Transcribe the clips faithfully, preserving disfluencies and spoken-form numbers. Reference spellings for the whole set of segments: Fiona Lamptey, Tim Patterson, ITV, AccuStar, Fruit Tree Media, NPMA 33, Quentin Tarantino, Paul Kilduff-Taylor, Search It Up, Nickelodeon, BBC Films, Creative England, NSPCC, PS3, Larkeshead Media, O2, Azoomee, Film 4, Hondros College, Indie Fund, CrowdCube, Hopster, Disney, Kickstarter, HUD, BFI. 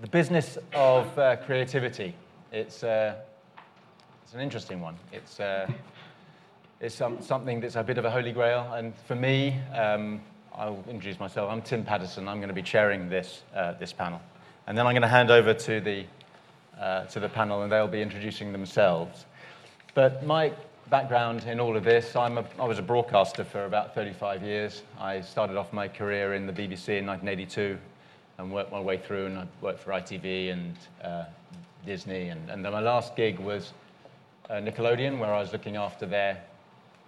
the business of uh, creativity. It's uh, it's an interesting one. It's uh, it's some, something that's a bit of a holy grail. And for me, um, I'll introduce myself. I'm Tim Patterson. I'm going to be chairing this uh, this panel, and then I'm going to hand over to the uh, to the panel, and they'll be introducing themselves. But my background in all of this, I'm a, I was a broadcaster for about thirty-five years. I started off my career in the B B C in nineteen eighty-two and worked my way through, and I worked for I T V and uh, Disney, and, and then my last gig was uh, Nickelodeon, where I was looking after their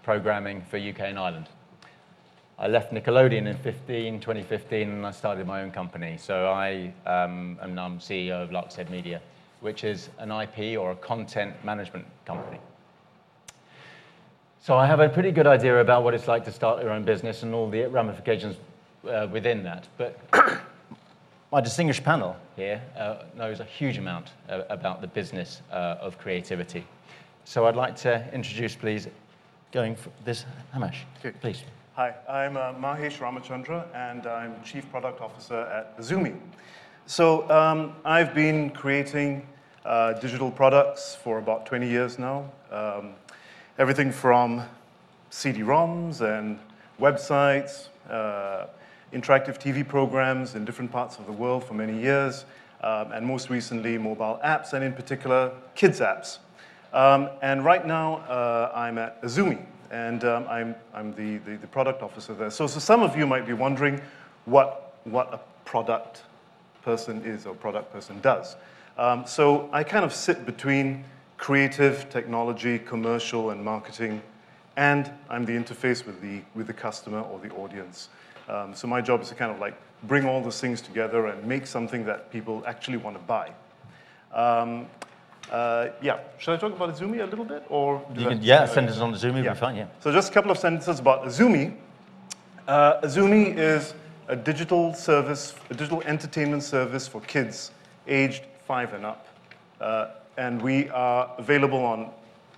programming for U K and Ireland. I left Nickelodeon in twenty fifteen, and I started my own company. So I um, am now C E O of Larkeshead Media, which is an I P or a content management company. So I have a pretty good idea about what it's like to start your own business and all the ramifications uh, within that. But my distinguished panel here uh, knows a huge amount uh, about the business uh, of creativity. So I'd like to introduce, please, going for this, Hamish, please. Hi, I'm uh, Mahesh Ramachandra, and I'm Chief Product Officer at Azoomee. So um, I've been creating uh, digital products for about twenty years now. Um, Everything from C D ROMs and websites, uh, interactive T V programs in different parts of the world for many years, um, and most recently mobile apps, and in particular, kids apps. Um, and right now, uh, I'm at Azoomee, and um, I'm, I'm the, the, the product officer there. So, so some of you might be wondering what, what a product person is or product person does. Um, so I kind of sit between creative, technology, commercial, and marketing, and I'm the interface with the with the customer or the audience. Um, so my job is to kind of like bring all those things together and make something that people actually want to buy. Um, uh, yeah, should I talk about Azoomee a little bit, or do you can, yeah, send us on Azoomee, yeah. Be fine. Yeah. So just a couple of sentences about Azoomee. Uh, Azoomee is a digital service, a digital entertainment service for kids aged five and up. Uh, And we are available on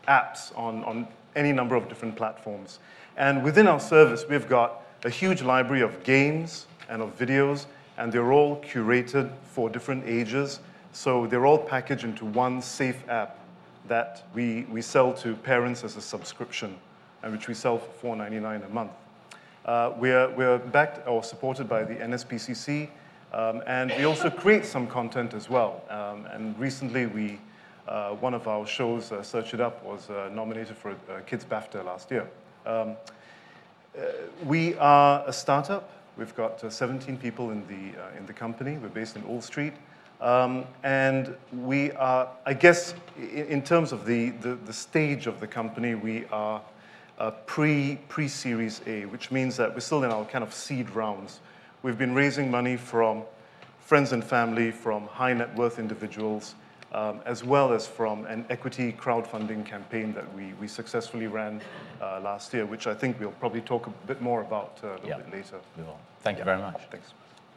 apps, on, on any number of different platforms. And within our service, we've got a huge library of games and of videos, and they're all curated for different ages. So they're all packaged into one safe app that we, we sell to parents as a subscription, and which we sell for four dollars and ninety-nine cents a month. Uh, we're, we're backed or supported by the N S P C C, um, and we also create some content as well. Um, and recently, we... Uh, one of our shows, uh, Search It Up, was uh, nominated for a, a Kids BAFTA last year. Um, uh, we are a startup. We've got uh, seventeen people in the uh, in the company. We're based in Old Street, um, and we are, I guess, in, in terms of the, the the stage of the company, we are uh, pre pre Series A, which means that we're still in our kind of seed rounds. We've been raising money from friends and family, from high net worth individuals. Um, as well as from an equity crowdfunding campaign that we, we successfully ran uh, last year, which I think we'll probably talk a bit more about uh, a little yep. bit later. We will. Thank yeah. you very much. Thanks.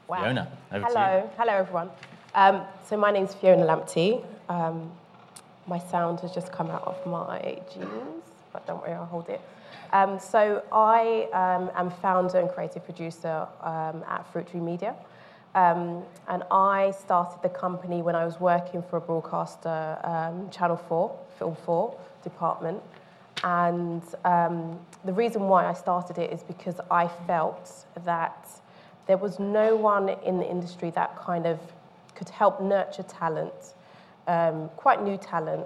Wow. Fiona, over Hello. to you. Hello, everyone. Um, so my name's Fiona Lamptey. Um, my sound has just come out of my jeans, but don't worry, I'll hold it. Um, so I um, am founder and creative producer um, at Fruit Tree Media. Um, and I started the company when I was working for a broadcaster, um, Channel four, Film four department. And um, the reason why I started it is because I felt that there was no one in the industry that kind of could help nurture talent, um, quite new talent.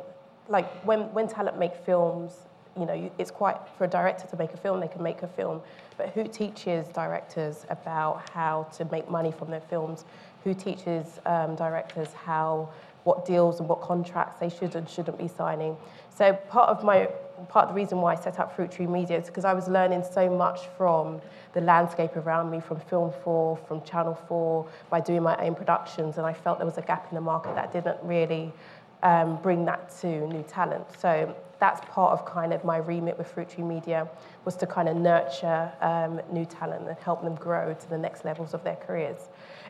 Like when, when talent make films, you know, it's quite, for a director to make a film, they can make a film, but who teaches directors about how to make money from their films? Who teaches um, directors how, what deals and what contracts they should and shouldn't be signing? So part of my, part of the reason why I set up Fruit Tree Media is because I was learning so much from the landscape around me, from Film four, from Channel four, by doing my own productions, and I felt there was a gap in the market that didn't really Um, bring that to new talent. So that's part of kind of my remit with Fruit Tree Media, was to kind of nurture um, new talent and help them grow to the next levels of their careers.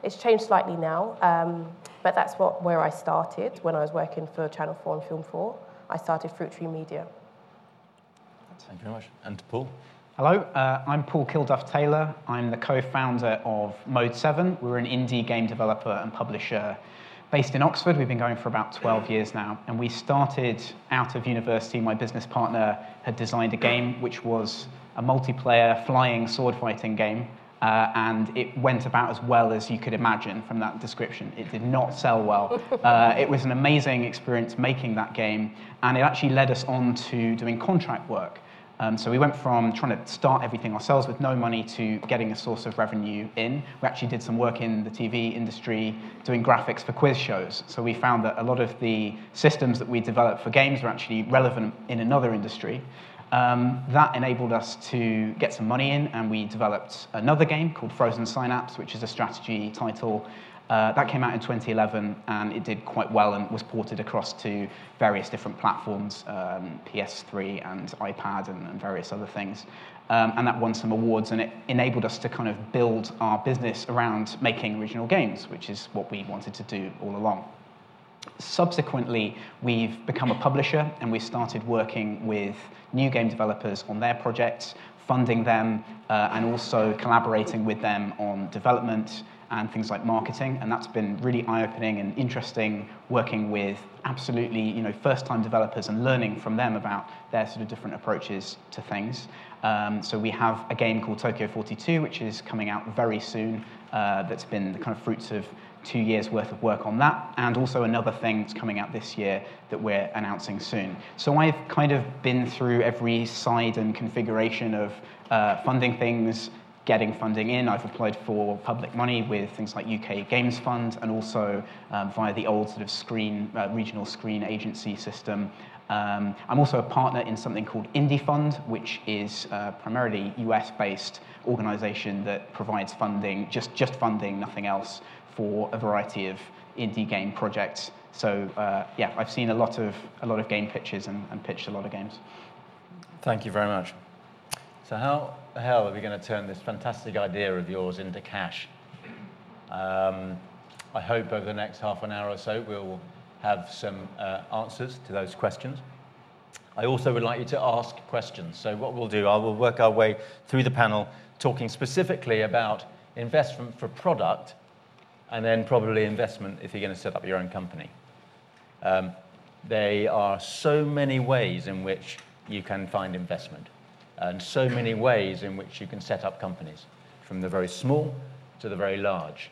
It's changed slightly now, um, but that's what where I started when I was working for Channel four and Film four. I started Fruit Tree Media. Thank you very much. And Paul. Hello, uh, I'm Paul Kilduff-Taylor. I'm the co-founder of Mode seven. We're an indie game developer and publisher based in Oxford. We've been going for about twelve years now, and we started out of university. My business partner had designed a game which was a multiplayer flying sword fighting game, uh, and it went about as well as you could imagine from that description. It did not sell well. Uh, it was an amazing experience making that game, and it actually led us on to doing contract work. Um, so we went from trying to start everything ourselves with no money to getting a source of revenue in. We actually did some work in the T V industry doing graphics for quiz shows. So we found that a lot of the systems that we developed for games were actually relevant in another industry. Um, that enabled us to get some money in, and we developed another game called Frozen Synapse, which is a strategy title. Uh, that came out in twenty eleven, and it did quite well and was ported across to various different platforms, um, P S three and iPad and, and various other things. Um, and that won some awards, and it enabled us to kind of build our business around making original games, which is what we wanted to do all along. Subsequently, we've become a publisher, and we started working with new game developers on their projects, funding them, uh, and also collaborating with them on development and things like marketing, and that's been really eye-opening and interesting, working with absolutely, you know, first-time developers and learning from them about their sort of different approaches to things. Um, so we have a game called Tokyo forty-two, which is coming out very soon. Uh, that's been the kind of fruits of two years' worth of work on that, and also another thing that's coming out this year that we're announcing soon. So I've kind of been through every side and configuration of uh, funding things, getting funding in. I've applied for public money with things like U K Games Fund, and also um, via the old sort of screen, uh, regional screen agency system. Um, I'm also a partner in something called Indie Fund, which is uh, primarily U S-based organisation that provides funding, just, just funding, nothing else, for a variety of indie game projects. So uh, yeah, I've seen a lot of a lot of game pitches and, and pitched a lot of games. Thank you very much. So how the hell are we going to turn this fantastic idea of yours into cash? Um, I hope over the next half an hour or so we'll have some uh, answers to those questions. I also would like you to ask questions. So what we'll do, I will work our way through the panel talking specifically about investment for product, and then probably investment if you're going to set up your own company. Um, there are so many ways in which you can find investment, and so many ways in which you can set up companies, from the very small to the very large.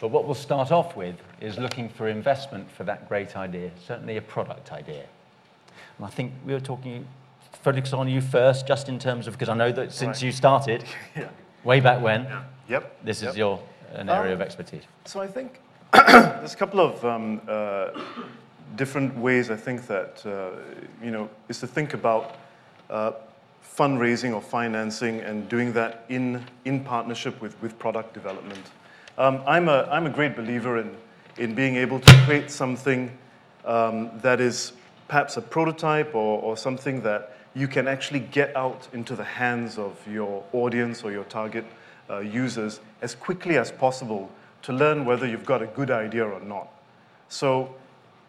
But what we'll start off with is looking for investment for that great idea, certainly a product idea. And I think we were talking, focus on you first, just in terms of, because I know that since right. you started, yeah. way back when, yeah. yep. this yep. is your an area um, of expertise. So I think there's a couple of um, uh, different ways I think that, uh, you know, is to think about uh, fundraising or financing, and doing that in in partnership with, with product development. Um, I'm a I'm a great believer in in being able to create something um, that is perhaps a prototype or, or something that you can actually get out into the hands of your audience or your target uh, users as quickly as possible to learn whether you've got a good idea or not. So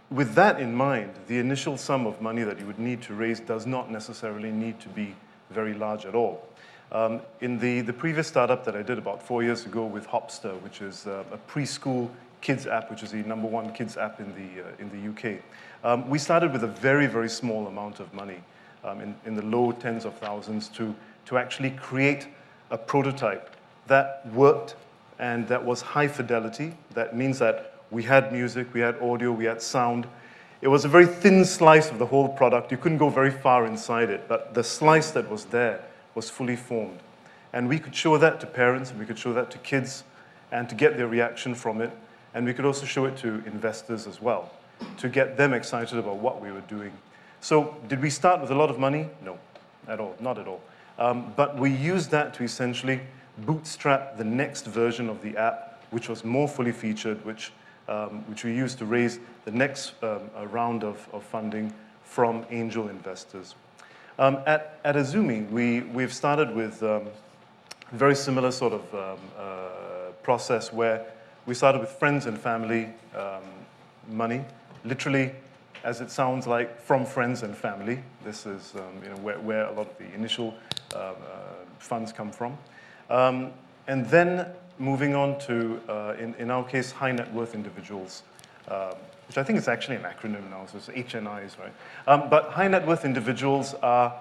with that in mind, the initial sum of money that you would need to raise does not necessarily need to be very large at all. Um, in the, the previous startup that I did about four years ago with Hopster, which is uh, a preschool kids app, which is the number one kids app in the, uh, in the U K, um, we started with a very, very small amount of money, um, in, in the low tens of thousands, to, to actually create a prototype that worked and that was high fidelity. That means that we had music, we had audio, we had sound. It was a very thin slice of the whole product. You couldn't go very far inside it, but the slice that was there was fully formed. And we could show that to parents, and we could show that to kids, and to get their reaction from it. And we could also show it to investors as well, to get them excited about what we were doing. So did we start with a lot of money? No, at all, not at all. Um, but we used that to essentially bootstrap the next version of the app, which was more fully featured, which Um, which we used to raise the next um, round of, of funding from angel investors. Um, at, at Azoomee, we, we've started with um, a very similar sort of um, uh, process, where we started with friends and family um, money, literally, as it sounds like, from friends and family. This is um, you know, where, where a lot of the initial uh, uh, funds come from. Um, and then moving on to, uh, in, in our case, high net worth individuals um, which I think is actually an acronym now, so it's H N Is, right? Um, but high net worth individuals are,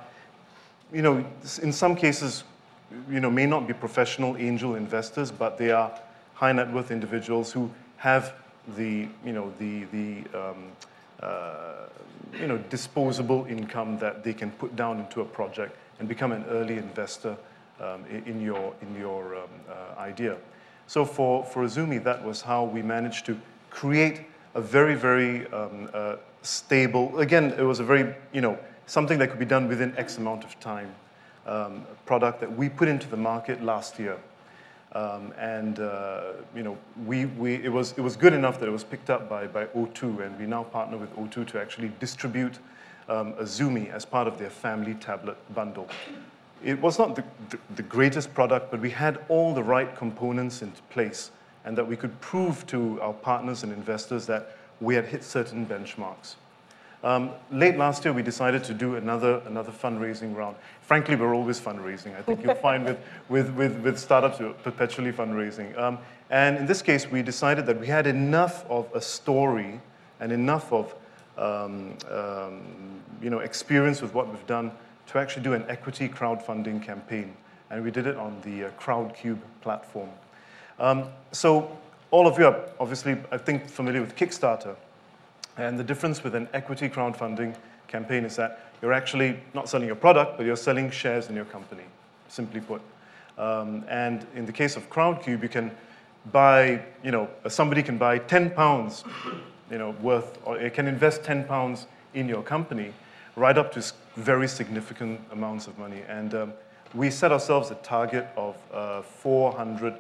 you know, in some cases, you know, may not be professional angel investors, but they are high net worth individuals who have the, you know, the the um, uh, you know, disposable income that they can put down into a project and become an early investor um, in your in your um, uh, idea. So for for Azoomee, that was how we managed to create a very very um, uh, stable. Again, it was a very, you know, something that could be done within X amount of time. Um, product that we put into the market last year, um, and uh, you know, we, we it was it was good enough that it was picked up by by O two, and we now partner with O two to actually distribute um, Azoomee as part of their family tablet bundle. It was not the, the, the greatest product, but we had all the right components in place, and that we could prove to our partners and investors that we had hit certain benchmarks. Um, late last year, we decided to do another another fundraising round. Frankly, we're always fundraising. I think you'll find with, with, with, with startups, you're perpetually fundraising. Um, and in this case, we decided that we had enough of a story and enough of um, um, you know, experience with what we've done to actually do an equity crowdfunding campaign. And we did it on the uh, CrowdCube platform. Um, so all of you are obviously, I think, familiar with Kickstarter. And the difference with an equity crowdfunding campaign is that you're actually not selling your product, but you're selling shares in your company, simply put. Um, and in the case of CrowdCube, you can buy, you know, somebody can buy ten pounds, you know, worth, or it can invest ten pounds in your company, right up to very significant amounts of money. And um, we set ourselves a target of uh, four hundred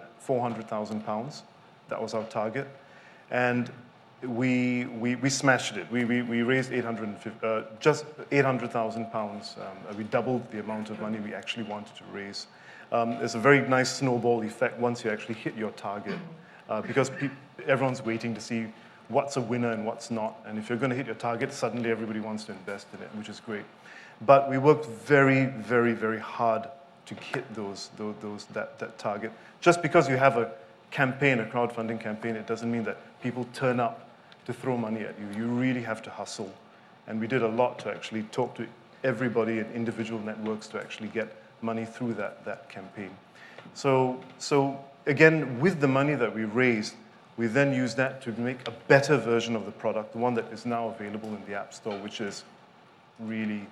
thousand pounds. That was our target. And We, we we smashed it. We we, we raised eight hundred fifty, uh, just eight hundred thousand pounds. Um, we doubled the amount of money we actually wanted to raise. Um, it's a very nice snowball effect once you actually hit your target, uh, because pe- everyone's waiting to see what's a winner and what's not. And if you're going to hit your target, suddenly everybody wants to invest in it, which is great. But we worked very, very, very hard to hit those those, those that, that target. Just because you have a campaign, a crowdfunding campaign, it doesn't mean that people turn up to throw money at you. You really have to hustle. And we did a lot to actually talk to everybody and individual networks to actually get money through that, that campaign. So, so again, with the money that we raised, we then used that to make a better version of the product, the one that is now available in the App Store, which is really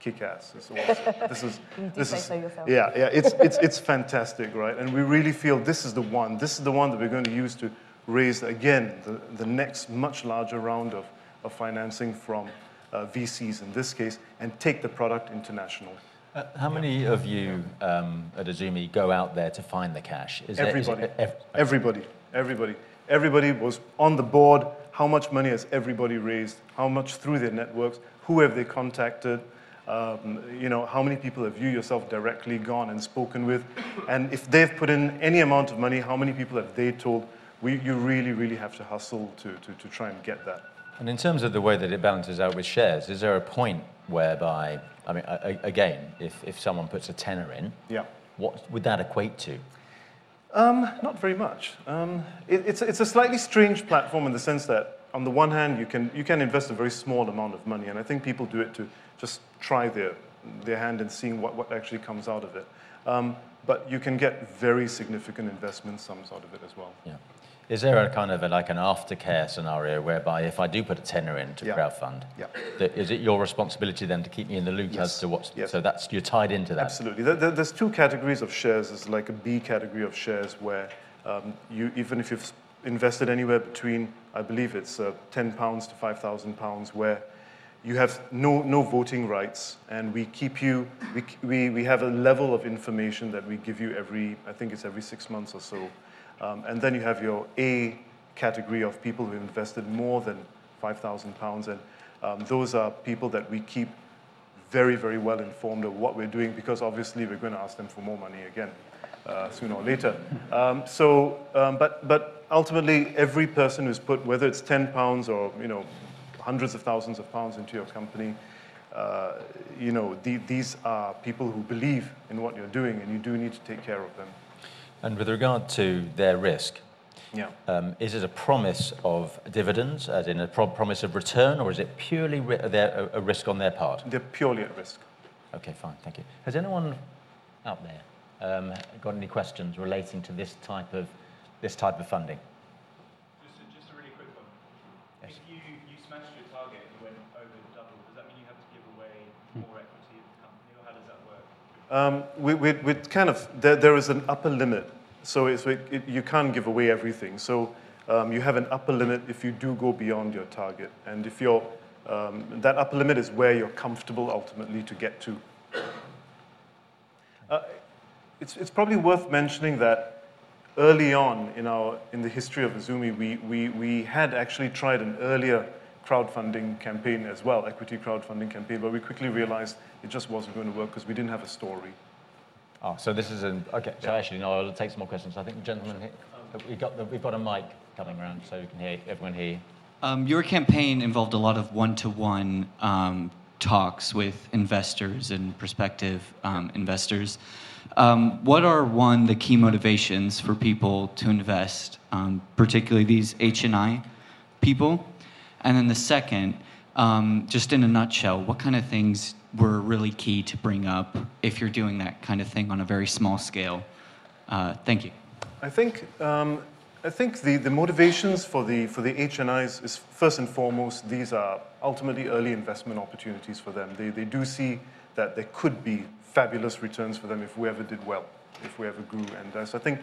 kick-ass. It's awesome. This is, you this is, so yeah, yeah. It's it's it's fantastic, right? And we really feel this is the one. This is the one that we're going to use to raise, again, the, the next much larger round of, of financing from uh, V Cs in this case, and take the product international. Uh, how many yeah. of you um, at Azoomee go out there to find the cash? Is everybody. There, is it, ev- everybody. Everybody. Everybody was on the board. How much money has everybody raised? How much through their networks? Who have they contacted? Um, you know, how many people have you yourself directly gone and spoken with? And if they've put in any amount of money, how many people have they told? We, you really, really have to hustle to, to, to try and get that. And in terms of the way that it balances out with shares, is there a point whereby, I mean, a, a, again, if, if someone puts a tenner in, yeah, what would that equate to? Um, not very much. Um, it, it's, it's a slightly strange platform in the sense that, on the one hand, you can you can invest a very small amount of money, and I think people do it to just try their their hand and seeing what, what actually comes out of it. Um, but you can get very significant investment sums out of it as well. Yeah. Is there a kind of a, like an aftercare scenario whereby if I do put a tenner in to yeah. crowdfund, yeah. that, is it your responsibility then to keep me in the loop yes. as to what's... Yes. So that's you're tied into that? Absolutely. There, there's two categories of shares. There's like a B category of shares where um, you even if you've invested anywhere between, I believe it's uh, ten pounds to five thousand pounds, where you have no no voting rights, and we keep you... We, we, we have a level of information that we give you every... I think it's every six months or so. Um, and then you have your A category of people who invested more than five thousand pounds, and um, those are people that we keep very, very well informed of what we're doing, because obviously we're going to ask them for more money again uh, sooner or later. Um, so, um, but but ultimately, every person who's put, whether it's ten pounds or, you know, hundreds of thousands of pounds into your company, uh, you know, the, these are people who believe in what you're doing, and you do need to take care of them. And with regard to their risk, Yeah. Um, is it a promise of dividends, as in a pro- promise of return, or is it purely ri- their, a risk on their part? They're purely at risk. Okay, fine, thank you. Has anyone out there um, got any questions relating to this type of this type of funding? Just a, just a really quick one. Yes. If you, you smashed your target and you went over double, does that mean you have to give away more equity of the company, or how does that work? Um, we, we, we kind of there, there is an upper limit. So it's, it, it, you can't give away everything. So um, you have an upper limit if you do go beyond your target. And if you're, um, that upper limit is where you're comfortable ultimately to get to. Uh, it's, it's probably worth mentioning that early on in our in the history of Azoomee, we, we, we had actually tried an earlier crowdfunding campaign as well, equity crowdfunding campaign, but we quickly realized it just wasn't going to work because we didn't have a story. Oh, so this is an... Okay, so actually, no, I'll take some more questions. I think the gentleman here... We've got, the, we've got a mic coming around, so we can hear everyone hear you. Um, your campaign involved a lot of one-to-one um, talks with investors and prospective um, investors. Um, what are, one, the key motivations for people to invest, um, particularly these H and I people? And then the second, um, just in a nutshell, what kind of things... were really key to bring up if you're doing that kind of thing on a very small scale. Uh, thank you. I think um, I think the, the motivations for the for the H and I's is first and foremost these are ultimately early investment opportunities for them. They they do see that there could be fabulous returns for them if we ever did well, if we ever grew, and uh, so I think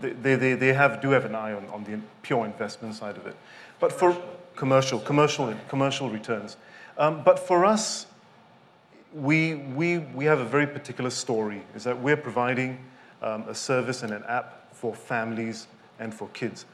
they they they have do have an eye on, on the pure investment side of it, but for commercial commercial commercial returns. Um, but for us. We we we have a very particular story, is that we're providing um, a service and an app for families and for kids.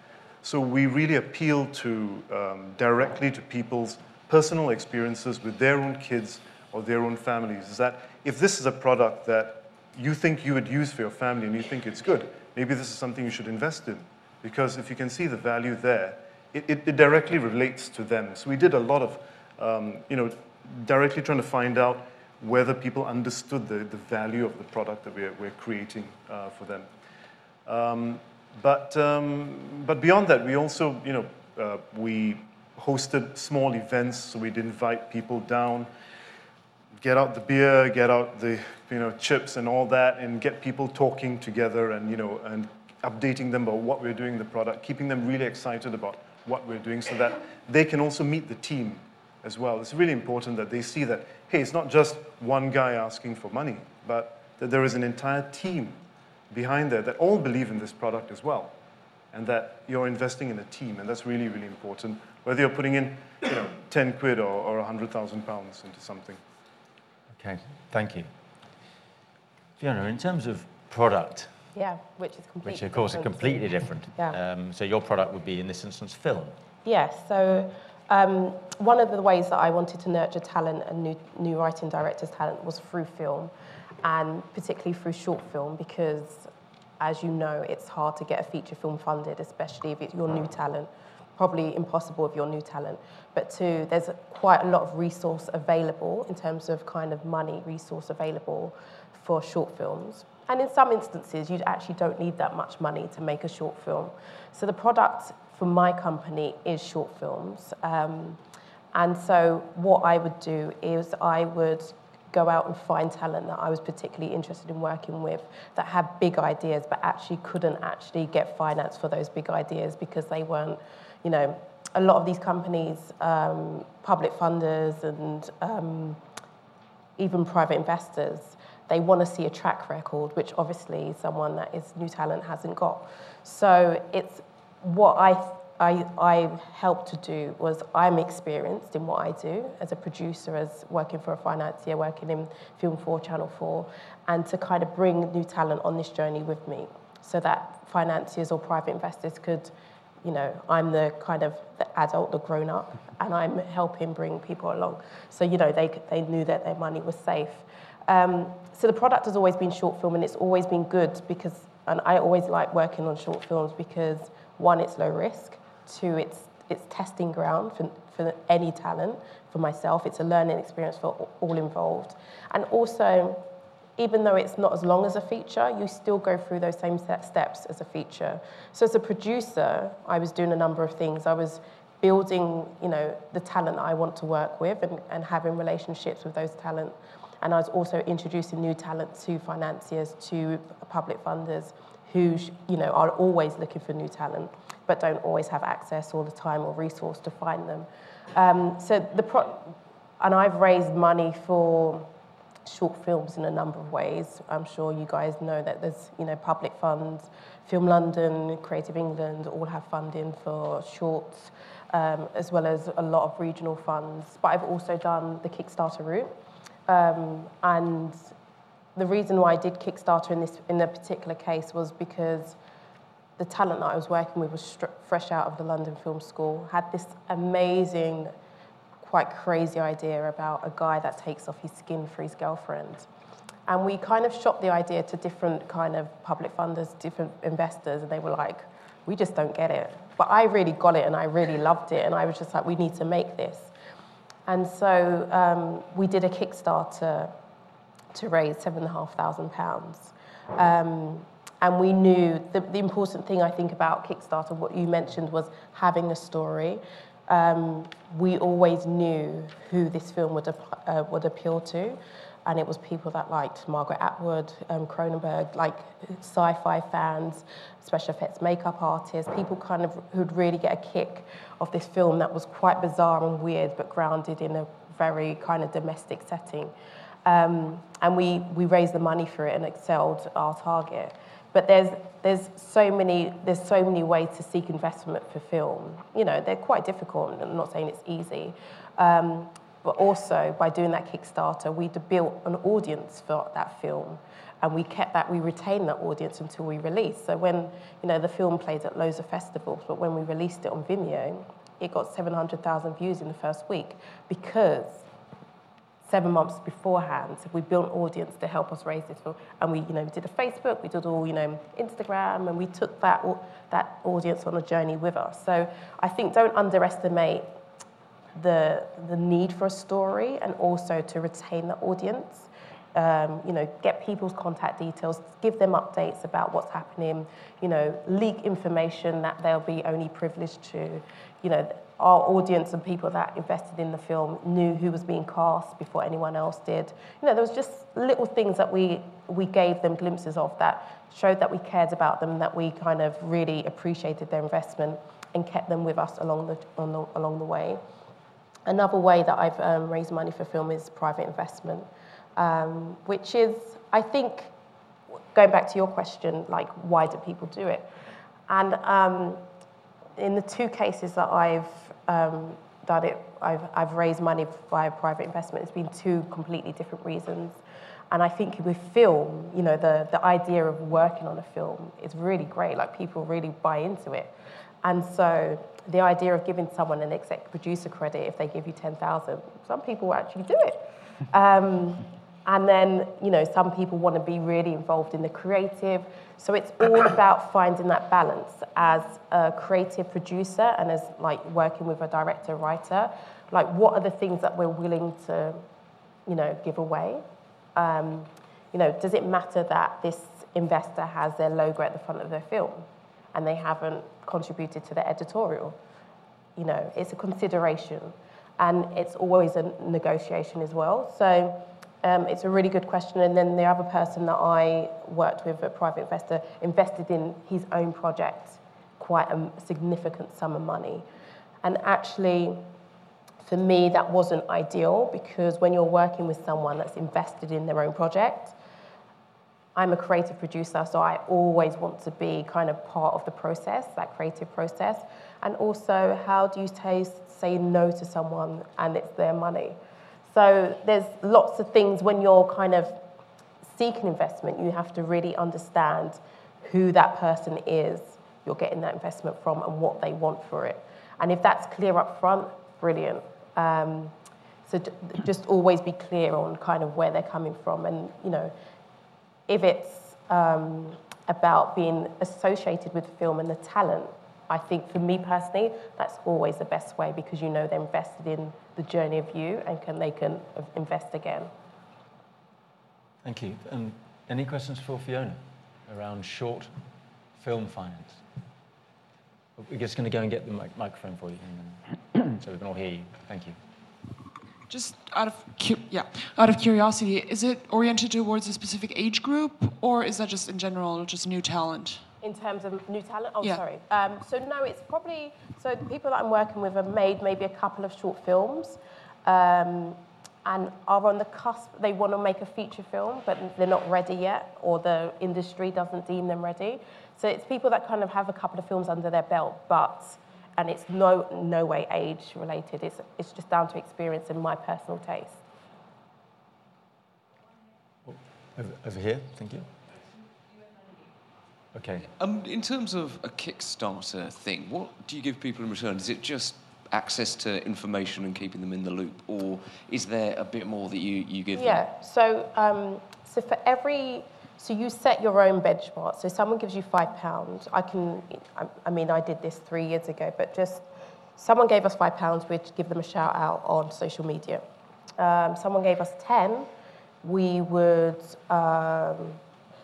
So we really appeal to um, directly to people's personal experiences with their own kids or their own families. Is that if this is a product that you think you would use for your family and you think it's good, maybe this is something you should invest in, because if you can see the value there, it, it, it directly relates to them. So we did a lot of um, you know directly trying to find out whether people understood the, the value of the product that we're, we're creating uh, for them. Um, but um, but beyond that, we also, you know, uh, we hosted small events, so we'd invite people down, get out the beer, get out the, you know, chips and all that, and get people talking together and, you know, and updating them about what we're doing, the product, keeping them really excited about what we're doing so that they can also meet the team as well. It's really important that they see that, hey, it's not just one guy asking for money, but that there is an entire team behind there that all believe in this product as well, and that you're investing in a team, and that's really, really important, whether you're putting in, you know, ten quid or, or one hundred thousand pounds into something. Okay, thank you. Fiona, in terms of product... Yeah, which is completely Which, of course, different. Is completely different. Yeah. Um, so your product would be, in this instance, film. Yes, yeah, so... Um, one of the ways that I wanted to nurture talent and new, new writing directors' talent was through film, and particularly through short film, because, as you know, it's hard to get a feature film funded, especially if it's your new talent. Probably impossible if you're new talent. But two, there's quite a lot of resource available in terms of kind of money resource available for short films. And in some instances, you actually don't need that much money to make a short film. So the product... for my company is short films. Um, and so what I would do is I would go out and find talent that I was particularly interested in working with that had big ideas but actually couldn't actually get finance for those big ideas because they weren't, you know, a lot of these companies, um, public funders and um, even private investors, they want to see a track record, which obviously someone that is new talent hasn't got. So it's What I, I I helped to do was I'm experienced in what I do as a producer, as working for a financier, working in Film four, Channel four, and to kind of bring new talent on this journey with me so that financiers or private investors could, you know, I'm the kind of the adult, the grown-up, and I'm helping bring people along. So, you know, they they knew that their money was safe. Um, so the product has always been short film, and it's always been good because, and I always like working on short films because... One, it's low risk. Two, it's it's testing ground for, for any talent. For myself, it's a learning experience for all involved. And also, even though it's not as long as a feature, you still go through those same set steps as a feature. So as a producer, I was doing a number of things. I was building, you know, the talent that I want to work with and, and having relationships with those talent. And I was also introducing new talent to financiers, to public funders who, you know, are always looking for new talent but don't always have access all the time or resource to find them. Um, so the pro- and I've raised money for short films in a number of ways. I'm sure you guys know that there's, you know, public funds, Film London, Creative England all have funding for shorts, um, as well as a lot of regional funds. But I've also done the Kickstarter route. Um, and the reason why I did Kickstarter in this in a particular case was because the talent that I was working with was str- fresh out of the London Film School, had this amazing, quite crazy idea about a guy that takes off his skin for his girlfriend. And we kind of shot the idea to different kind of public funders, different investors, and they were like, we just don't get it. But I really got it and I really loved it, and I was just like, we need to make this. And so um, we did a Kickstarter to raise seven thousand five hundred pounds. Um, and we knew, the, the important thing I think about Kickstarter, what you mentioned, was having a story. Um, we always knew who this film would uh, would appeal to. And it was people that liked Margaret Atwood, um, Cronenberg, like sci-fi fans, special effects makeup artists, people kind of who'd really get a kick of this film that was quite bizarre and weird, but grounded in a very kind of domestic setting. Um, and we, we raised the money for it and excelled our target. But there's there's so many there's so many ways to seek investment for film. You know, they're quite difficult. I'm not saying it's easy. Um, But also, by doing that Kickstarter, we built an audience for that film, and we kept that, we retained that audience until we released. So when, you know, the film played at loads of festivals, but when we released it on Vimeo, it got seven hundred thousand views in the first week, because seven months beforehand, we built an audience to help us raise this film, and we, you know, we did a Facebook, we did all, you know, Instagram, and we took that that audience on a journey with us. So I think don't underestimate the the need for a story, and also to retain the audience, um, you know, get people's contact details, give them updates about what's happening, you know, leak information that they'll be only privileged to. You know, our audience and people that invested in the film knew who was being cast before anyone else did. You know, there was just little things that we we gave them glimpses of that showed that we cared about them, that we kind of really appreciated their investment and kept them with us along the along, along the way. Another way that I've um, raised money for film is private investment, um, which is, I think, going back to your question, like, why do people do it? And um, in the two cases that I've um, done it, I've, I've raised money via private investment, it's been two completely different reasons. And I think with film, you know, the, the idea of working on a film is really great. Like, people really buy into it. And so the idea of giving someone an exec producer credit if they give you ten thousand, some people will actually do it. Um, and then, you know, some people want to be really involved in the creative. So it's all about finding that balance as a creative producer and as, like, working with a director, writer. Like, what are the things that we're willing to, you know, give away? Um, you know, does it matter that this investor has their logo at the front of their film and they haven't contributed to the editorial? You know, it's a consideration, and it's always a negotiation as well. So um, it's a really good question. And then the other person that I worked with, a private investor, invested in his own project quite a significant sum of money. And actually, for me, that wasn't ideal, because when you're working with someone that's invested in their own project, I'm a creative producer, so I always want to be kind of part of the process, that creative process. And also, how do you t- say no to someone and it's their money? So there's lots of things when you're kind of seeking investment, you have to really understand who that person is you're getting that investment from and what they want for it. And if that's clear up front, brilliant. Um, so d- just always be clear on kind of where they're coming from. And, you know, if it's um, about being associated with the film and the talent, I think for me personally, that's always the best way, because you know they're invested in the journey of you and can they can invest again. Thank you. Um, any questions for Fiona around short film finance? We're just going to go and get the mic microphone for you, and then, so we can all hear you. Thank you. Just out of cu- yeah, out of curiosity, is it oriented towards a specific age group, or is that just in general, just new talent? In terms of new talent? Oh, yeah. sorry. Um, so no, it's probably so the people that I'm working with have made maybe a couple of short films, um, and are on the cusp. They want to make a feature film, but they're not ready yet, or the industry doesn't deem them ready. So it's people that kind of have a couple of films under their belt, but. And it's no no way age related. It's it's just down to experience and my personal taste. Over, over here, thank you. Okay. Um, in terms of a Kickstarter thing, what do you give people in return? Is it just access to information and keeping them in the loop, or is there a bit more that you you give yeah, them? Yeah. So um, so for every. So you set your own benchmark. So someone gives you five pounds. I can, I mean, I did this three years ago, but just someone gave us five pounds, we'd give them a shout out on social media. Um, someone gave us ten, we would um,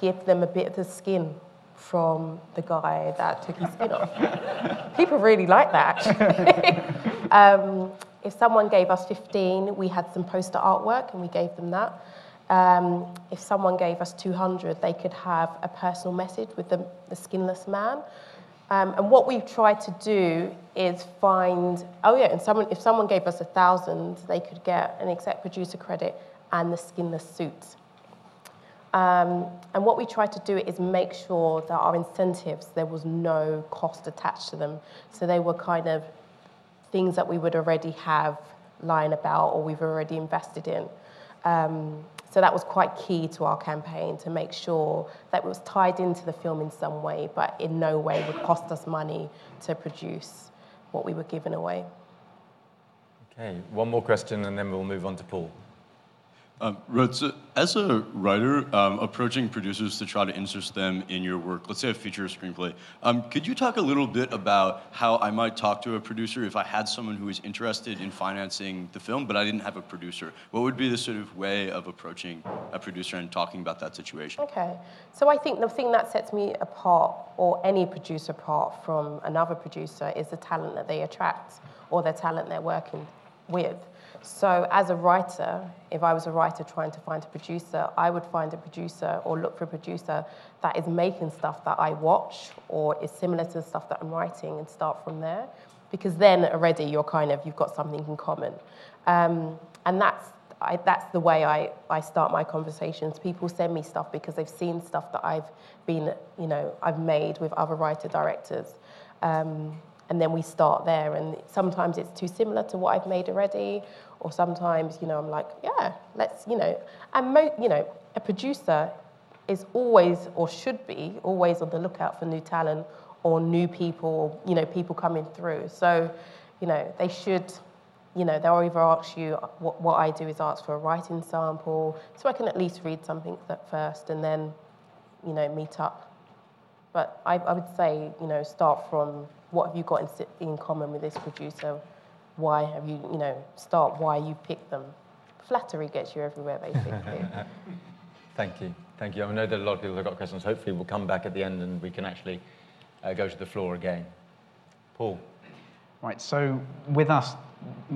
give them a bit of the skin from the guy that took his skin off. People really like that, actually. um, if someone gave us fifteen, we had some poster artwork and we gave them that. Um, if someone gave us two hundred, they could have a personal message with the, the skinless man. Um, and what we've tried to do is find, oh yeah, and someone, if someone gave us one thousand, they could get an exec producer credit and the skinless suit. Um, and what we tried to do is make sure that our incentives, there was no cost attached to them. So they were kind of things that we would already have lying about or we've already invested in. Um, So that was quite key to our campaign, to make sure that it was tied into the film in some way, but in no way would cost us money to produce what we were giving away. Okay, one more question and then we'll move on to Paul. Um, Rhodes, as a writer, um, approaching producers to try to interest them in your work, let's say a feature screenplay, um, could you talk a little bit about how I might talk to a producer if I had someone who was interested in financing the film, but I didn't have a producer? What would be the sort of way of approaching a producer and talking about that situation? Okay. So I think the thing that sets me apart, or any producer apart from another producer, is the talent that they attract or the talent they're working with. So as a writer, if I was a writer trying to find a producer, I would find a producer or look for a producer that is making stuff that I watch or is similar to the stuff that I'm writing and start from there. Because then already you're kind of, you've got something in common. Um, and that's I, that's the way I, I start my conversations. People send me stuff because they've seen stuff that I've been, you know, I've made with other writer-directors. Um, And then we start there, and sometimes it's too similar to what I've made already, or sometimes, you know, I'm like, yeah, let's, you know. And, mo- you know, a producer is always, or should be, always on the lookout for new talent or new people, you know, people coming through. So, you know, they should, you know, they'll either ask you, what, what I do is ask for a writing sample, so I can at least read something that first and then, you know, meet up. But I, I would say, you know, start from what have you got in, in common with this producer? Why have you, you know, start why you picked them. Flattery gets you everywhere, basically. Thank you. Thank you. I know that a lot of people have got questions. Hopefully we'll come back at the end and we can actually uh, go to the floor again. Paul. Right, so with us,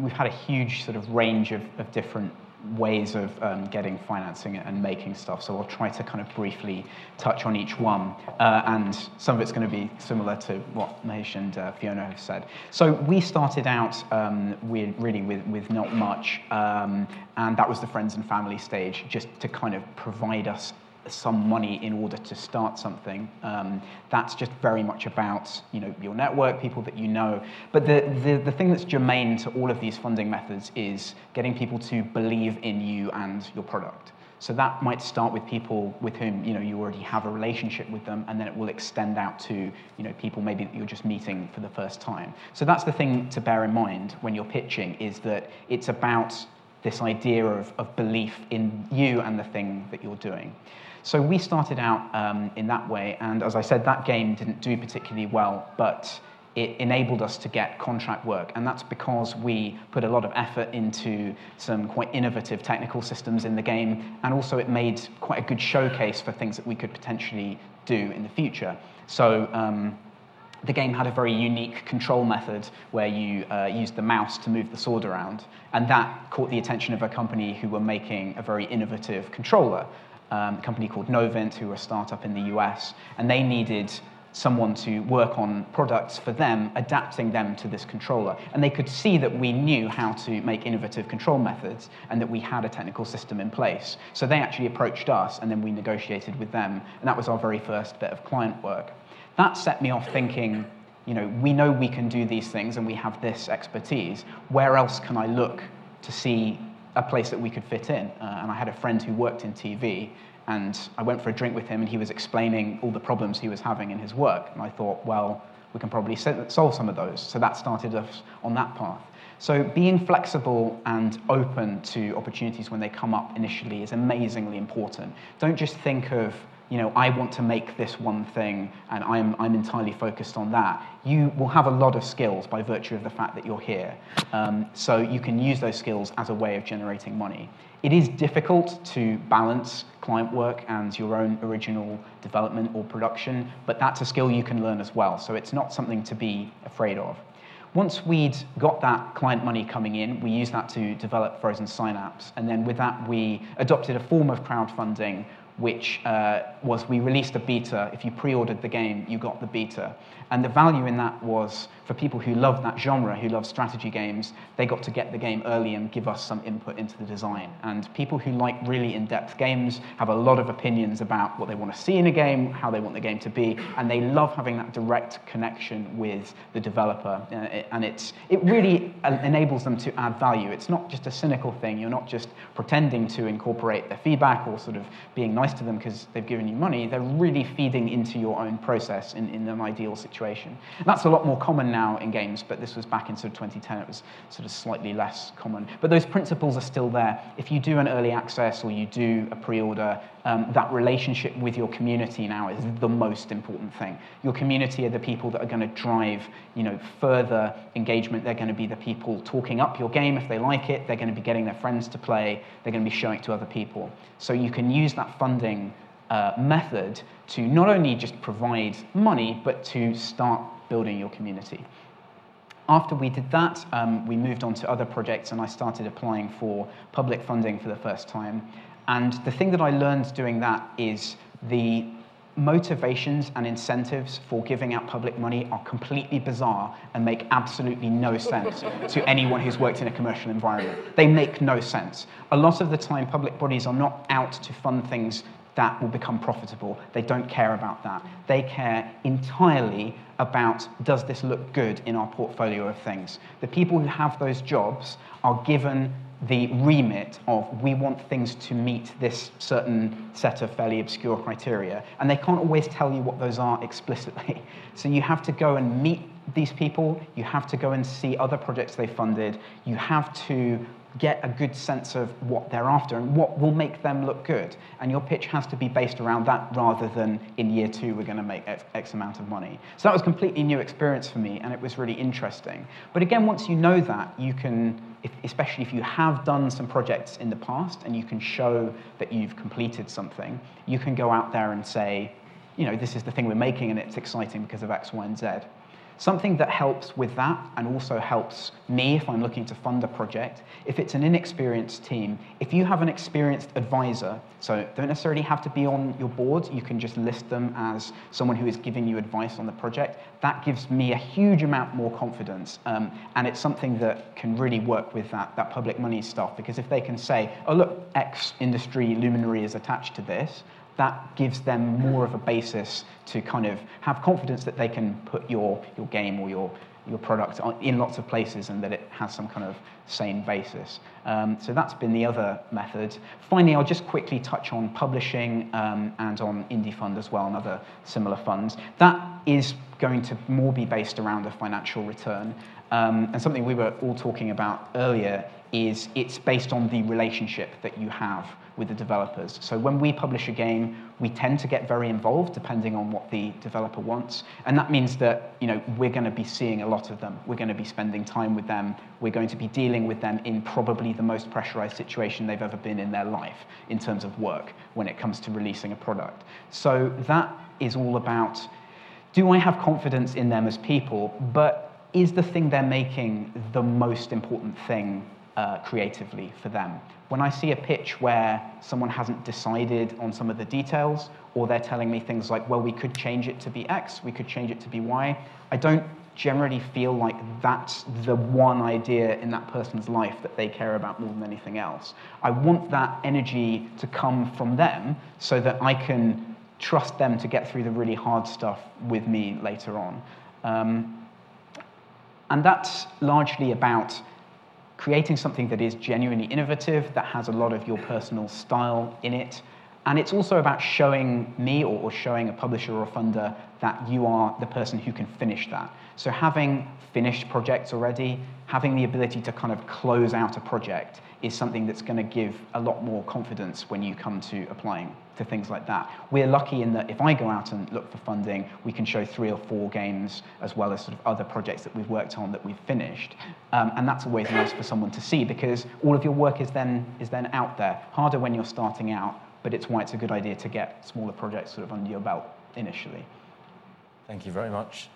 we've had a huge sort of range of, of different ways of um, getting financing and making stuff. So I'll try to kind of briefly touch on each one. Uh, and some of it's going to be similar to what Mahesh and uh, Fiona have said. So we started out um, with, really with, with not much. Um, and that was the friends and family stage, just to kind of provide us some money in order to start something. Um, that's just very much about, you know, your network, people that you know. But the, the the thing that's germane to all of these funding methods is getting people to believe in you and your product. So that might start with people with whom, you know, you already have a relationship with them, and then it will extend out to, you know, people maybe that you're just meeting for the first time. So that's the thing to bear in mind when you're pitching, is that it's about this idea of, of belief in you and the thing that you're doing. So we started out um, in that way, and as I said, that game didn't do particularly well, but it enabled us to get contract work. And that's because we put a lot of effort into some quite innovative technical systems in the game, and also it made quite a good showcase for things that we could potentially do in the future. So um, the game had a very unique control method where you uh, used the mouse to move the sword around, and that caught the attention of a company who were making a very innovative controller, um, a company called Novent, who were a startup in the U S, and they needed someone to work on products for them, adapting them to this controller. And they could see that we knew how to make innovative control methods and that we had a technical system in place. So they actually approached us, and then we negotiated with them. And that was our very first bit of client work. That set me off thinking, you know, we know we can do these things and we have this expertise. Where else can I look to see a place that we could fit in? Uh, and I had a friend who worked in T V, and I went for a drink with him, and he was explaining all the problems he was having in his work. And I thought, well, we can probably solve some of those. So that started us on that path. So being flexible and open to opportunities when they come up initially is amazingly important. Don't just think of, you know, I want to make this one thing, and I'm, I'm entirely focused on that. You will have a lot of skills by virtue of the fact that you're here. Um, so you can use those skills as a way of generating money. It is difficult to balance client work and your own original development or production, but that's a skill you can learn as well, so it's not something to be afraid of. Once we'd got that client money coming in, we used that to develop Frozen Synapse, and then with that we adopted a form of crowdfunding, which uh, was we released a beta. If you pre-ordered the game, you got the beta. And the value in that was for people who love that genre, who love strategy games, they got to get the game early and give us some input into the design. And people who like really in-depth games have a lot of opinions about what they want to see in a game, how they want the game to be, and they love having that direct connection with the developer. And it's, it really enables them to add value. It's not just a cynical thing. You're not just pretending to incorporate their feedback or sort of being nice to them because they've given you money. They're really feeding into your own process in, in an ideal situation. And that's a lot more common now in games, but this was back in sort of twenty ten. It was sort of slightly less common. But those principles are still there. If you do an early access or you do a pre-order, um, that relationship with your community now is the most important thing. Your community are the people that are going to drive, you know, further engagement. They're going to be the people talking up your game if they like it. They're going to be getting their friends to play. They're going to be showing it to other people. So you can use that funding Uh, method to not only just provide money, but to start building your community. After we did that, um, we moved on to other projects, and I started applying for public funding for the first time. And the thing that I learned doing that is the motivations and incentives for giving out public money are completely bizarre and make absolutely no sense to anyone who's worked in a commercial environment. They make no sense. A lot of the time, public bodies are not out to fund things that will become profitable. They don't care about that. They care entirely about, does this look good in our portfolio of things? The people who have those jobs are given the remit of, we want things to meet this certain set of fairly obscure criteria, and they can't always tell you what those are explicitly. So you have to go and meet these people, you have to go and see other projects they funded, you have to get a good sense of what they're after and what will make them look good. And your pitch has to be based around that rather than in year two, we're going to make X, X amount of money. So that was a completely new experience for me, and it was really interesting. But again, once you know that, you can, if, especially if you have done some projects in the past and you can show that you've completed something, you can go out there and say, you know, this is the thing we're making and it's exciting because of X, Y, and Z. Something that helps with that and also helps me if I'm looking to fund a project, if it's an inexperienced team, if you have an experienced advisor, so don't necessarily have to be on your board, you can just list them as someone who is giving you advice on the project, that gives me a huge amount more confidence. Um, and it's something that can really work with that, that public money stuff, because if they can say, oh look, X industry luminary is attached to this, that gives them more of a basis to kind of have confidence that they can put your, your game or your, your product in lots of places and that it has some kind of sane basis. Um, so that's been the other method. Finally, I'll just quickly touch on publishing um, and on Indie Fund as well, and other similar funds. That is going to more be based around a financial return. Um, and something we were all talking about earlier is it's based on the relationship that you have with the developers. So when we publish a game, we tend to get very involved depending on what the developer wants. And that means that, you know, we're going to be seeing a lot of them. We're going to be spending time with them. We're going to be dealing with them in probably the most pressurized situation they've ever been in their life in terms of work when it comes to releasing a product. So that is all about, do I have confidence in them as people, but is the thing they're making the most important thing uh, creatively for them? When I see a pitch where someone hasn't decided on some of the details, or they're telling me things like, well, we could change it to be X, we could change it to be Y, I don't generally feel like that's the one idea in that person's life that they care about more than anything else. I want that energy to come from them so that I can trust them to get through the really hard stuff with me later on. Um, And that's largely about creating something that is genuinely innovative, that has a lot of your personal style in it. And it's also about showing me or, or showing a publisher or a funder that you are the person who can finish that. So having finished projects already, having the ability to kind of close out a project is something that's going to give a lot more confidence when you come to applying to things like that. We're lucky in that if I go out and look for funding, we can show three or four games as well as sort of other projects that we've worked on that we've finished. Um, and that's always nice for someone to see because all of your work is then is then out there. Harder when you're starting out, but it's why it's a good idea to get smaller projects sort of under your belt initially. Thank you very much.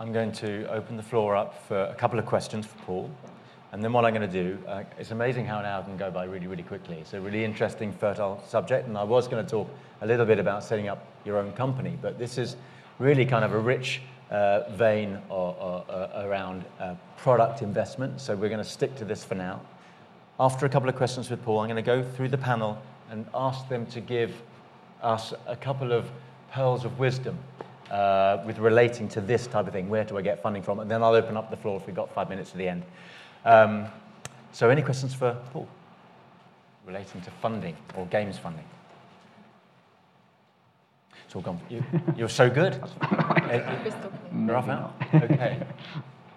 I'm going to open the floor up for a couple of questions for Paul. And then what I'm going to do, uh, it's amazing how an hour can go by really, really quickly. It's a really interesting, fertile subject, and I was going to talk a little bit about setting up your own company, but this is really kind of a rich uh, vein or, or, or around uh, product investment, so we're going to stick to this for now. After a couple of questions with Paul, I'm going to go through the panel and ask them to give us a couple of pearls of wisdom uh, with relating to this type of thing. Where do I get funding from? And then I'll open up the floor if we've got five minutes to the end. Um, so any questions for Paul relating to funding or games funding? It's all gone. You, you're so good. You're off out. Okay.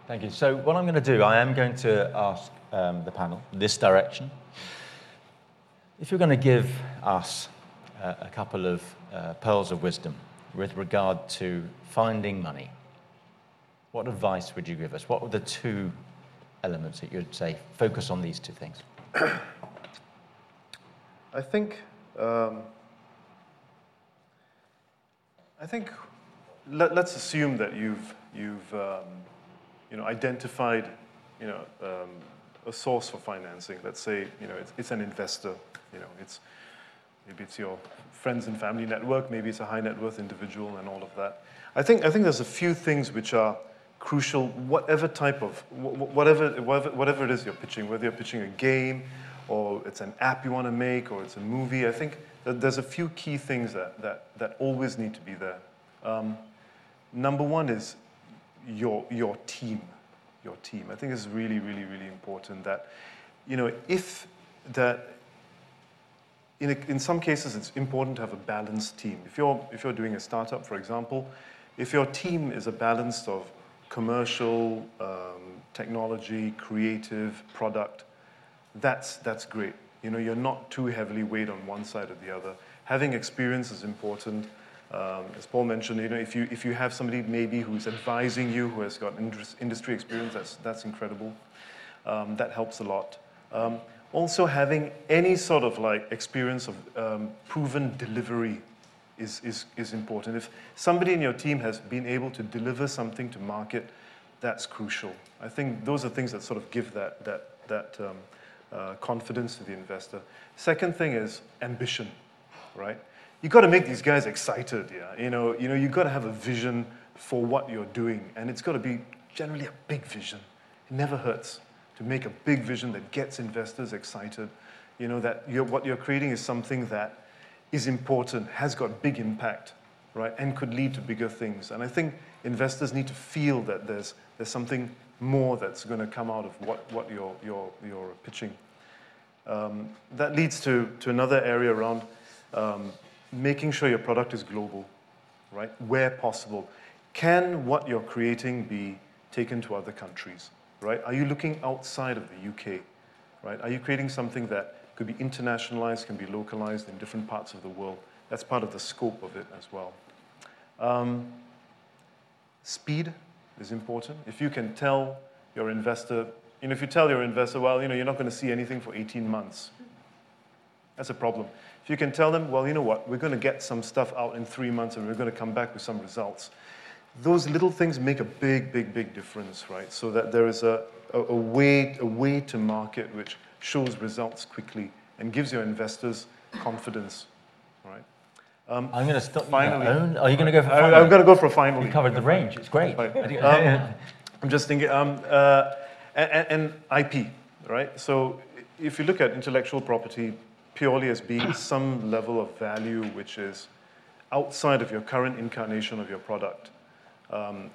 Thank you. So what I'm going to do, I am going to ask um, the panel this direction. If you're going to give us uh, a couple of uh, pearls of wisdom with regard to finding money, what advice would you give us? What were the two elements that you'd say focus on these two things? I think um, I think let, let's assume that you've you've um, you know identified you know um, a source for financing. Let's say you know it's, it's an investor. You know it's maybe it's your friends and family network. Maybe it's a high net worth individual and all of that. I think I think there's a few things which are crucial, whatever type of, whatever, whatever whatever it is you're pitching, whether you're pitching a game or it's an app you want to make or it's a movie. I think that there's a few key things that, that, that always need to be there. Um, number one is your your team, your team. I think it's really, really, really important that, you know, if that, in, a, in some cases it's important to have a balanced team. If you're, if you're doing a startup, for example, if your team is a balanced of commercial, um, technology, creative, product, that's that's great. You know, you're not too heavily weighed on one side or the other. Having experience is important. Um, as Paul mentioned, you know, if you if you have somebody maybe who's advising you, who has got indus- industry experience, that's that's incredible. Um, that helps a lot. Um, also, having any sort of like experience of um, proven delivery Is, is is important. If somebody in your team has been able to deliver something to market, that's crucial. I think those are things that sort of give that that that um, uh, confidence to the investor. Second thing is ambition, right? You got to make these guys excited. Yeah, you know, you know, you got to have a vision for what you're doing, and it's got to be generally a big vision. It never hurts to make a big vision that gets investors excited. You know that you're, what you're creating is something that is important, has got big impact, right, and could lead to bigger things. And I think investors need to feel that there's there's something more that's going to come out of what what you're you're you're pitching. Um, that leads to to another area around um, making sure your product is global, right, where possible. Can what you're creating be taken to other countries, right? Are you looking outside of the U K, right? Are you creating something that could be internationalized, can be localized in different parts of the world? That's part of the scope of it as well. Um, speed is important. If you can tell your investor, you know, if you tell your investor, well, you know, you're not going to see anything for eighteen months, that's a problem. If you can tell them, well, you know what, we're going to get some stuff out in three months and we're going to come back with some results. Those little things make a big, big, big difference, right? So that there is a, a, a, way, a way to market which shows results quickly and gives your investors confidence, right? Um, I'm going to stop finally. Own, are you going to go for finally? I'm going to go for finally. You covered the range. It's great. Right. Um, I'm just thinking, um, uh, and, and I P, right? So if you look at intellectual property purely as being some level of value which is outside of your current incarnation of your product, um,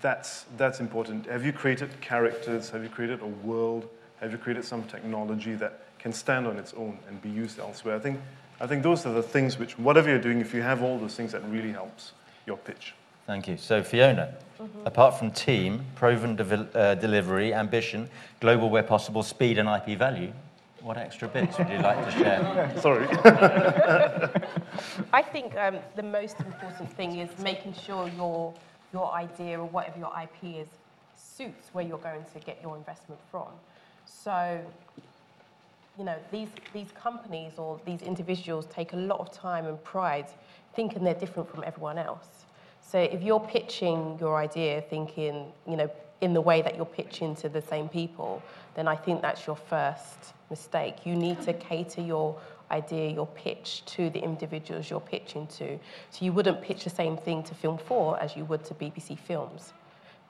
that's, that's important. Have you created characters? Have you created a world? Have you created some technology that can stand on its own and be used elsewhere? I think, I think those are the things which, whatever you're doing, if you have all those things, that really helps your pitch. Thank you. So Fiona, mm-hmm. apart from team, proven de- uh, delivery, ambition, global where possible, speed and I P value, what extra bits would you like to share? Sorry. I think um, the most important thing is making sure your your idea or whatever your I P is suits where you're going to get your investment from. So, you know, these these companies or these individuals take a lot of time and pride thinking they're different from everyone else. So if you're pitching your idea thinking, you know, in the way that you're pitching to the same people, then I think that's your first mistake. You need to cater your idea, your pitch, to the individuals you're pitching to. So you wouldn't pitch the same thing to Film four as you would to B B C Films,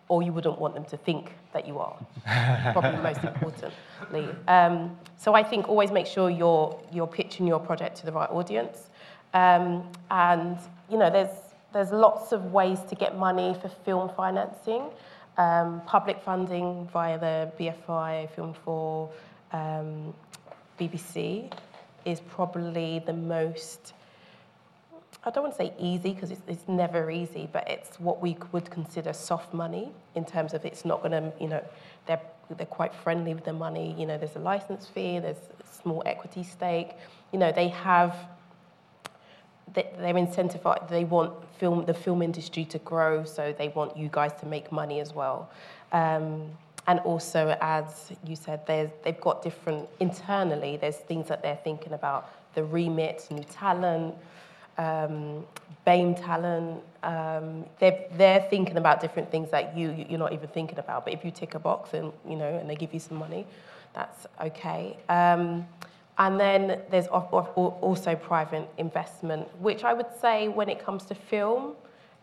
or you wouldn't want them to think that you are, probably most importantly. Um, so I think always make sure you're you're pitching your project to the right audience. Um, and, you know, there's there's lots of ways to get money for film financing, um, public funding via the B F I, Film four, um, B B C is probably the most, I don't want to say easy because it's, it's never easy, but it's what we would consider soft money in terms of it's not going to, you know, they're, they're quite friendly with the money. You know, there's a license fee, there's a small equity stake. You know, they have, they, they're incentivized, they want film the film industry to grow, so they want you guys to make money as well. Um, And also, as you said, they've got different, internally, there's things that they're thinking about, the remit, new talent, um, B A M E talent. Um, they're, they're thinking about different things that you, you're not even thinking about. But if you tick a box and, you know, and they give you some money, that's okay. Um, and then there's also private investment, which I would say when it comes to film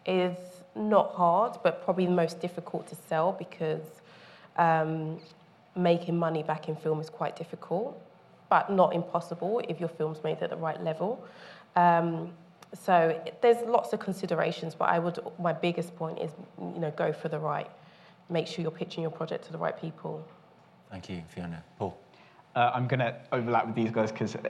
is not hard, but probably the most difficult to sell because Um, making money back in film is quite difficult, but not impossible if your film's made at the right level. Um, so it, there's lots of considerations, but I would my biggest point is, you know, go for the right. Make sure you're pitching your project to the right people. Thank you, Fiona. Paul. Uh, I'm going to overlap with these guys because uh,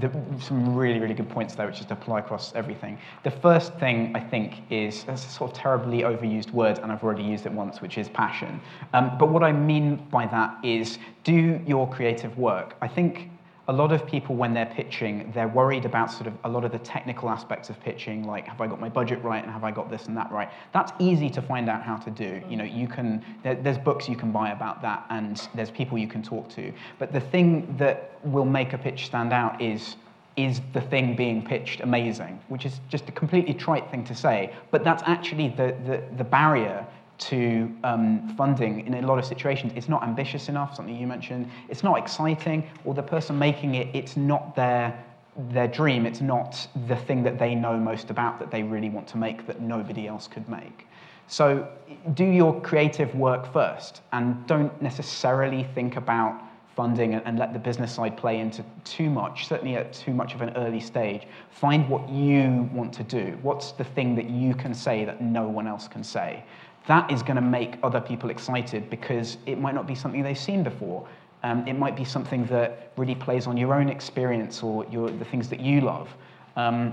the, some really, really good points there, which just apply across everything. The first thing I think is that's a sort of terribly overused word, and I've already used it once, which is passion. Um, but what I mean by that is do your creative work. I think a lot of people, when they're pitching, they're worried about sort of a lot of the technical aspects of pitching, like have I got my budget right and have I got this and that right? That's easy to find out how to do. You know, you can. There, there's books you can buy about that, and there's people you can talk to. But the thing that will make a pitch stand out is is the thing being pitched amazing, which is just a completely trite thing to say, but that's actually the the, the barrier to um, funding in a lot of situations. It's not ambitious enough, something you mentioned. It's not exciting, or the person making it, it's not their their dream. It's not the thing that they know most about that they really want to make that nobody else could make. So do your creative work first, and don't necessarily think about funding and let the business side play into too much, certainly at too much of an early stage. Find what you want to do. What's the thing that you can say that no one else can say? That is going to make other people excited because it might not be something they've seen before. Um, it might be something that really plays on your own experience or your, the things that you love. Um,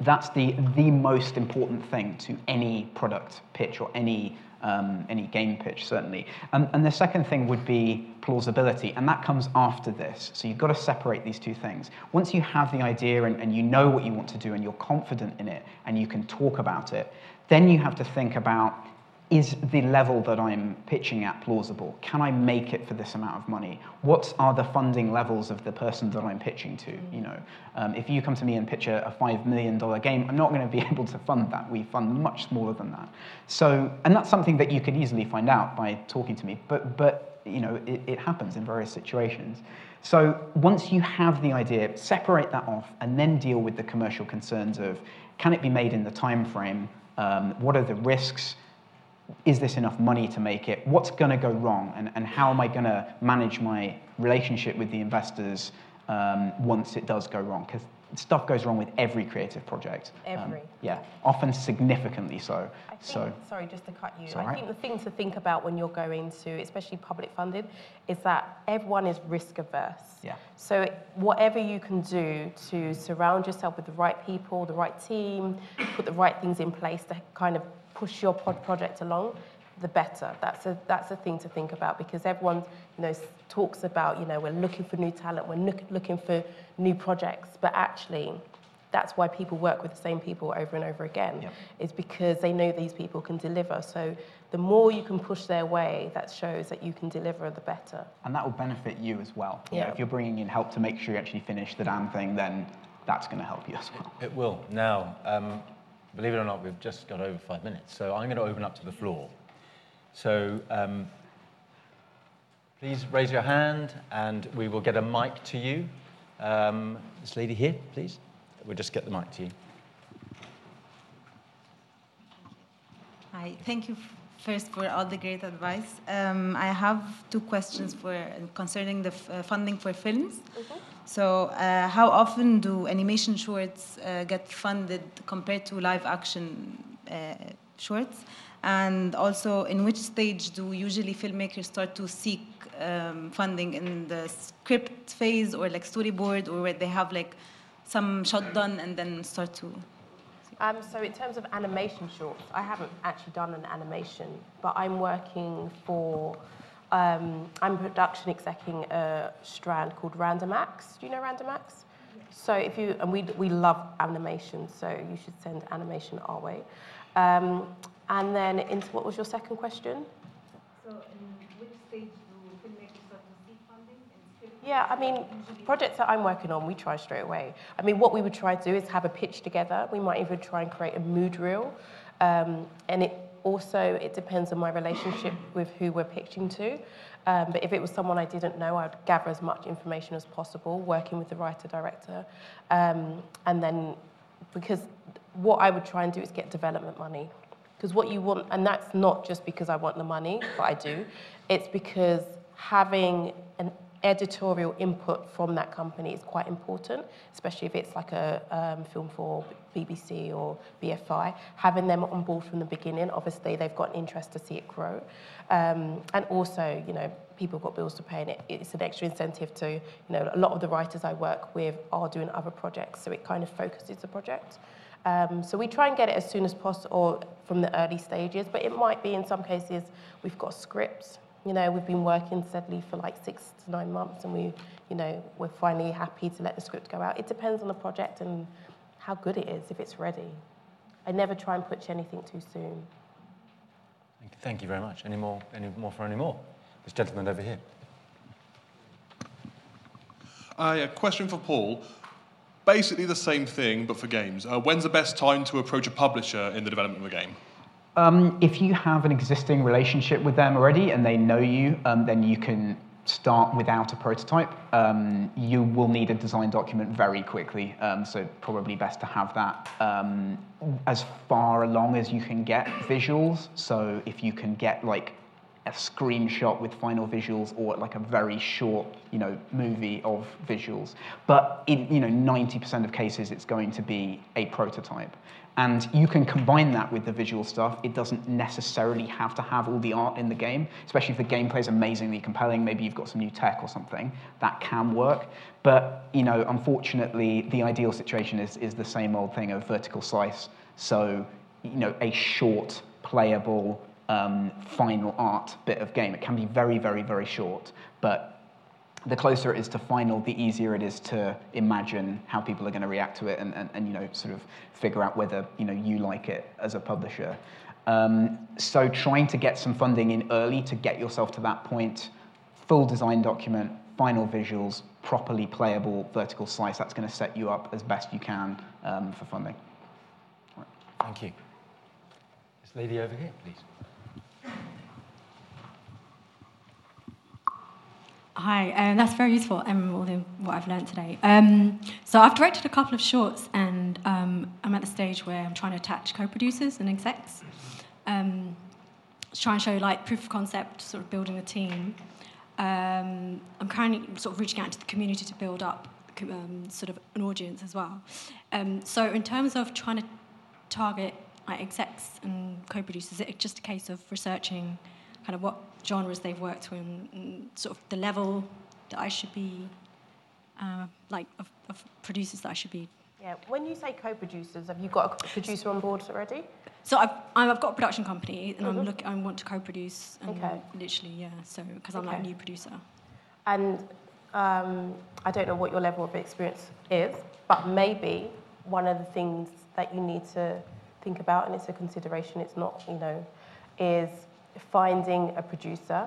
That's the the most important thing to any product pitch or any um, any game pitch, certainly. Um, and the second thing would be plausibility, and that comes after this. So you've got to separate these two things. Once you have the idea and, and you know what you want to do and you're confident in it and you can talk about it, then you have to think about, is the level that I'm pitching at plausible? Can I make it for this amount of money? What are the funding levels of the person that I'm pitching to? You know, um, if you come to me and pitch a, a five million dollars game, I'm not going to be able to fund that. We fund much smaller than that. So, and that's something that you could easily find out by talking to me. But, but you know, it, it happens in various situations. So once you have the idea, separate that off and then deal with the commercial concerns of, can it be made in the time frame? Um, what are the risks? Is this enough money to make it? What's going to go wrong? And, and how am I going to manage my relationship with the investors um, once it does go wrong? Because stuff goes wrong with every creative project. Every. Um, yeah, often significantly so. I think, so. Sorry, just to cut you. I right? think the thing to think about when you're going to, especially public funded, is that everyone is risk averse. Yeah. So whatever you can do to surround yourself with the right people, the right team, put the right things in place to kind of push your pod project along, the better. That's a that's a thing to think about, because everyone, you know, talks about, you know, we're looking for new talent, we're look, looking for new projects, but actually, that's why people work with the same people over and over again. Yep. It's because they know these people can deliver. So the more you can push their way, that shows that you can deliver, the better. And that will benefit you as well. You yeah. know, if you're bringing in help to make sure you actually finish the damn thing, then that's going to help you as well. It will. Now. Um, Believe it or not, we've just got over five minutes, so I'm going to open up to the floor. So um, please raise your hand, and we will get a mic to you. Um, this lady here, please. We'll just get the mic to you. Hi, thank you first for all the great advice. Um, I have two questions for concerning the f- uh, funding for films. Mm-hmm. So uh, how often do animation shorts uh, get funded compared to live action uh, shorts? And also, in which stage do usually filmmakers start to seek um, funding, in the script phase or like storyboard, or where they have like some shot done and then start to? Um, so in terms of animation shorts, I haven't actually done an animation, but I'm working for... Um, I'm production execcing a strand called Random Acts. Do you know Random Acts? Yes. So if you, and we we love animation, so you should send animation our way. Um, and then into, what was your second question? So in which stage do filmmakers start to seek funding? And yeah, I mean, projects that I'm working on, we try straight away. I mean, what we would try to do is have a pitch together. We might even try and create a mood reel, um, and it. Also, it depends on my relationship with who we're pitching to. Um, but if it was someone I didn't know, I'd gather as much information as possible, working with the writer-director. Um, and then, because what I would try and do is get development money. Because what you want, and that's not just because I want the money, but I do, it's because having an editorial input from that company is quite important, especially if it's like a um, Film four, B B C or B F I. Having them on board from the beginning, obviously they've got an interest to see it grow. Um, and also, you know, people got bills to pay, and it, it's an extra incentive to, you know, a lot of the writers I work with are doing other projects, so it kind of focuses the project. Um, so we try and get it as soon as possible, or from the early stages, but it might be in some cases we've got scripts. You know, we've been working steadily for like six to nine months, and we, you know, we're finally happy to let the script go out. It depends on the project and how good it is, if it's ready. I never try and pitch anything too soon. Thank you very much. Any more? Any more for any more? This gentleman over here. Uh, yeah, question for Paul. Basically the same thing, but for games. Uh, when's the best time to approach a publisher in the development of a game? Um, if you have an existing relationship with them already and they know you, um, then you can start without a prototype. Um, you will need a design document very quickly, um, so probably best to have that um, as far along as you can get visuals. So if you can get like a screenshot with final visuals or like a very short, you know, movie of visuals. But in, you know, ninety percent of cases, it's going to be a prototype. And you can combine that with the visual stuff. It doesn't necessarily have to have all the art in the game, especially if the gameplay is amazingly compelling. Maybe you've got some new tech or something. That can work. But, you know, unfortunately, the ideal situation is, is the same old thing of vertical slice. So, you know, a short, playable, um, final art bit of game. It can be very, very, very short, but the closer it is to final, the easier it is to imagine how people are going to react to it and, and, and you know, sort of figure out whether, you know, you like it as a publisher. Um, so trying to get some funding in early to get yourself to that point, full design document, final visuals, properly playable vertical slice, that's going to set you up as best you can um, for funding. Right. Thank you. This lady over here, please. Hi, um, that's very useful, um, all the, what I've learned today. Um, so I've directed a couple of shorts, and um, I'm at the stage where I'm trying to attach co-producers and execs. Um, try and show like proof of concept, sort of building a team. Um, I'm currently sort of reaching out to the community to build up um, sort of an audience as well. Um, so in terms of trying to target like, execs and co-producers, it's just a case of researching kind of what genres they've worked with, and sort of the level that I should be, uh, like, of, of producers that I should be. Yeah, when you say co-producers, have you got a producer on board already? So I've I've got a production company, and mm-hmm. I'm look I want to co-produce. And okay. Literally, yeah. So because I'm okay. like a new producer. And um, I don't know what your level of experience is, but maybe one of the things that you need to think about, and it's a consideration. It's not, you know, is finding a producer,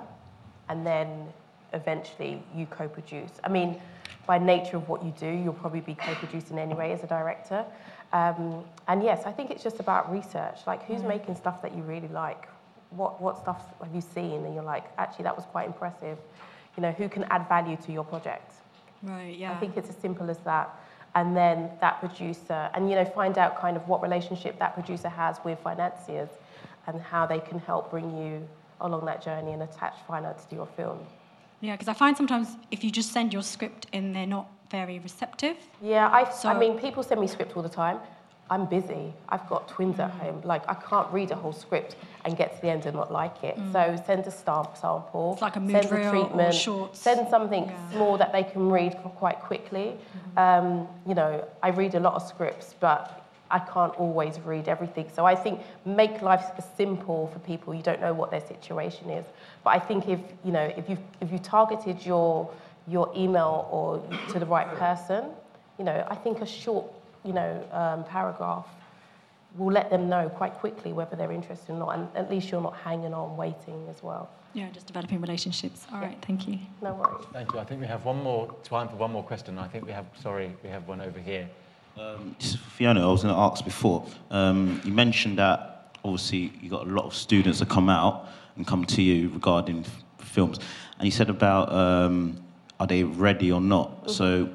and then eventually you co-produce. I mean, by nature of what you do, you'll probably be co-producing anyway as a director. Um, and yes, I think it's just about research. Like, who's mm-hmm. making stuff that you really like? What what stuff have you seen? And you're like, actually, that was quite impressive. You know, who can add value to your project? Right. Yeah. I think it's as simple as that. And then that producer, and you know, find out kind of what relationship that producer has with financiers, and how they can help bring you along that journey and attach finance to your film. Yeah, because I find sometimes if you just send your script in, they're not very receptive. Yeah, I, so, I mean, people send me scripts all the time. I'm busy. I've got twins mm. at home. Like, I can't read a whole script and get to the end and not like it. Mm. So send a stamp sample. It's like a mood send reel a treatment, or shorts. Send something yeah. small that they can read quite quickly. Mm. Um, you know, I read a lot of scripts, but I can't always read everything. So I think make life simple for people. You don't know what their situation is. But I think if you know if you if you targeted your your email or to the right person, you know, I think a short you know um, paragraph will let them know quite quickly whether they're interested or not. And at least you're not hanging on waiting as well. Yeah, just developing relationships. All right, yeah. Thank you. No worries. Thank you. I think we have one more time for one more question. I think we have sorry we have one over here. Um, just Fiona, I was going to ask before, um, you mentioned that obviously you got a lot of students that come out and come to you regarding f- films, and you said about um, are they ready or not, mm-hmm. so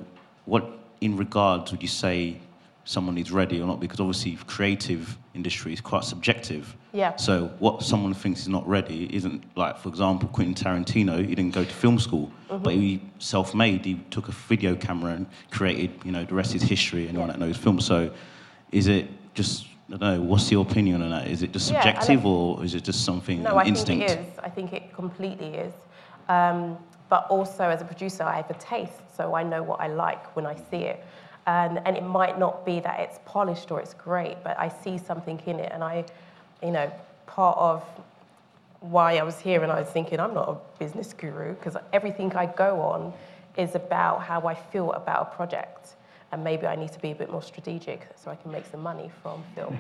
what in regards would you say someone is ready or not, because obviously creative industry is quite subjective. Yeah. So what someone thinks is not ready isn't like, for example, Quentin Tarantino, he didn't go to film school, mm-hmm. but he self-made, he took a video camera and created, you know, the rest is history, anyone yeah. that knows film. So is it just, I don't know, what's your opinion on that? Is it just subjective yeah, or is it just something, no, an instinct? No, I think it is. I think it completely is. Um, but also as a producer, I have a taste, so I know what I like when I see it. And, and it might not be that it's polished or it's great, but I see something in it. And I, you know, part of why I was here and I was thinking I'm not a business guru, because everything I go on is about how I feel about a project. And maybe I need to be a bit more strategic so I can make some money from film.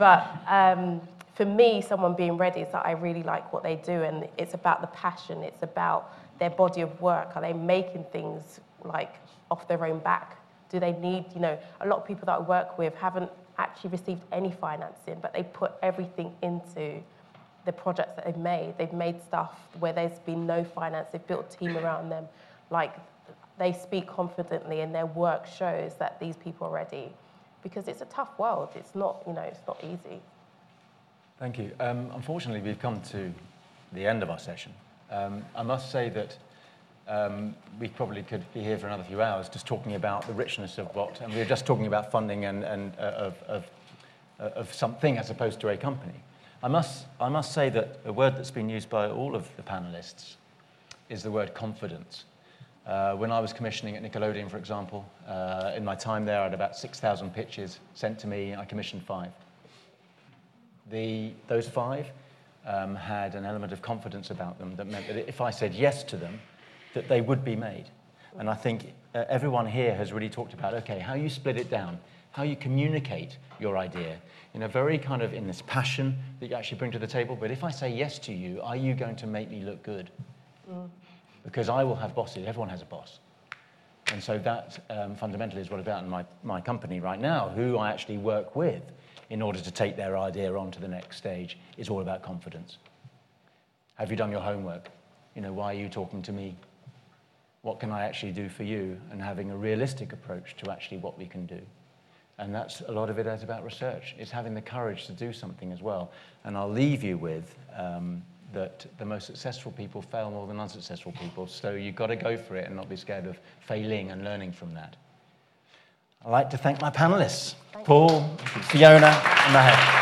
But um, for me, someone being ready is that I really like what they do. And it's about the passion. It's about their body of work. Are they making things like off their own back? Do they need, you know, a lot of people that I work with haven't actually received any financing, but they put everything into the projects that they've made. They've made stuff where there's been no finance. They've built a team around them. Like, they speak confidently, and their work shows that these people are ready, because it's a tough world. It's not, you know, it's not easy. Thank you. Um, unfortunately, we've come to the end of our session. Um, I must say that um, we probably could be here for another few hours just talking about the richness of what, and we were just talking about funding and, and uh, of, of, uh, of something as opposed to a company. I must, I must say that a word that's been used by all of the panelists is the word confidence. Uh, when I was commissioning at Nickelodeon, for example, uh, in my time there, I had about six thousand pitches sent to me. I commissioned five. The, those five um, had an element of confidence about them that meant that if I said yes to them, that they would be made. And I think uh, everyone here has really talked about, okay, how you split it down, how you communicate your idea in a very kind of, in this passion that you actually bring to the table. But if I say yes to you, are you going to make me look good? Mm. Because I will have bosses, everyone has a boss. And so that um, fundamentally is what it's about in my, my company right now, who I actually work with in order to take their idea on to the next stage, is all about confidence. Have you done your homework? You know, why are you talking to me? What can I actually do for you? And having a realistic approach to actually what we can do. And that's a lot of it is about research. It's having the courage to do something as well. And I'll leave you with, um, that the most successful people fail more than unsuccessful people, so you've got to go for it and not be scared of failing and learning from that. I'd like to thank my panellists, Paul, Fiona and Mahesh.